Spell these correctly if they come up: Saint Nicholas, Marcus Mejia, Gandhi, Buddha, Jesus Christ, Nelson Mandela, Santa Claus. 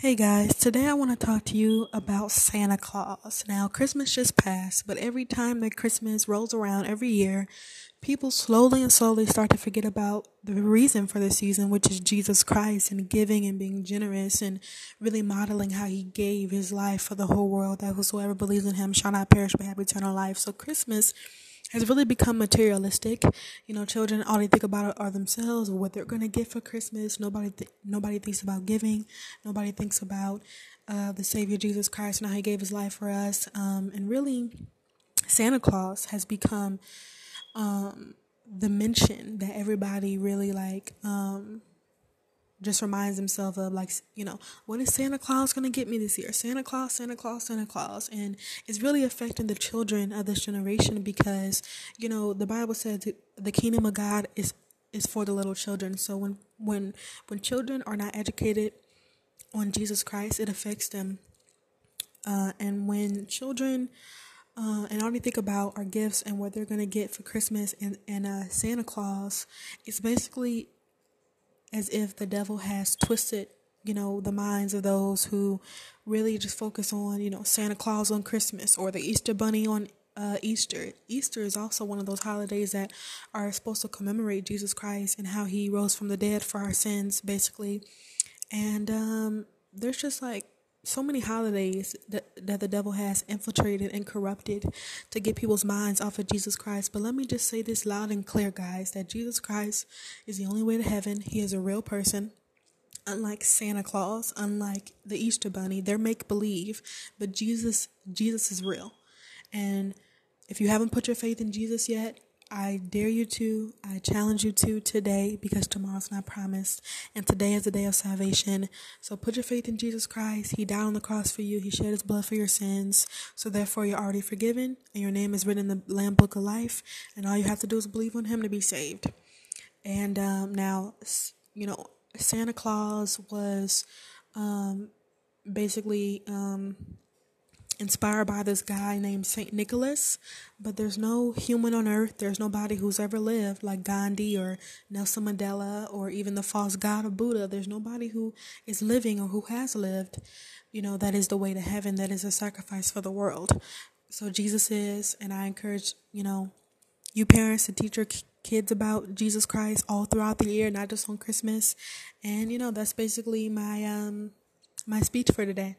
Hey guys, today I want to talk to you about Santa Claus. Now, Christmas just passed, but every time that Christmas rolls around every year, people slowly start to forget about the reason for the season, which is Jesus Christ and giving and being generous and really modeling how he gave his life for the whole world, that whosoever believes in him shall not perish but have eternal life. So Christmas has really become materialistic. You know, children, all they think about are themselves, what they're going to get for Christmas. Nobody thinks about giving. Nobody thinks about the Savior Jesus Christ and how he gave his life for us. And really, Santa Claus has become the mention that everybody really just reminds themselves of, what is Santa Claus going to get me this year? Santa Claus. And it's really affecting the children of this generation because, you know, the Bible says the kingdom of God is for the little children. So when children are not educated on Jesus Christ, it affects them. And when children and all they think about are gifts and what they're going to get for Christmas and Santa Claus, it's basically as if the devil has twisted, you know, the minds of those who really just focus on, you know, Santa Claus on Christmas or the Easter Bunny on Easter. Easter is also one of those holidays that are supposed to commemorate Jesus Christ and how he rose from the dead for our sins, basically. And there's just so many holidays that the devil has infiltrated and corrupted to get people's minds off of Jesus Christ. But let me just say this loud and clear, guys, that Jesus Christ is the only way to heaven. He is a real person. Unlike Santa Claus, unlike the Easter Bunny, they're make-believe. But Jesus is real. And if you haven't put your faith in Jesus yet, I dare you to, I challenge you to today, because tomorrow's not promised, and today is the day of salvation. So put your faith in Jesus Christ. He died on the cross for you. He shed his blood for your sins. So therefore, you're already forgiven, and your name is written in the Lamb Book of Life, and all you have to do is believe on him to be saved. And now, you know, Santa Claus was inspired by this guy named Saint Nicholas, but there's no human on earth, there's nobody who's ever lived like Gandhi or Nelson Mandela or even the false god of Buddha. There's nobody who is living or who has lived, you know, that is the way to heaven, that is a sacrifice for the world. So Jesus is, and I encourage, you know, you parents to teach your kids about Jesus Christ all throughout the year, not just on Christmas. And, you know, that's basically my speech for today.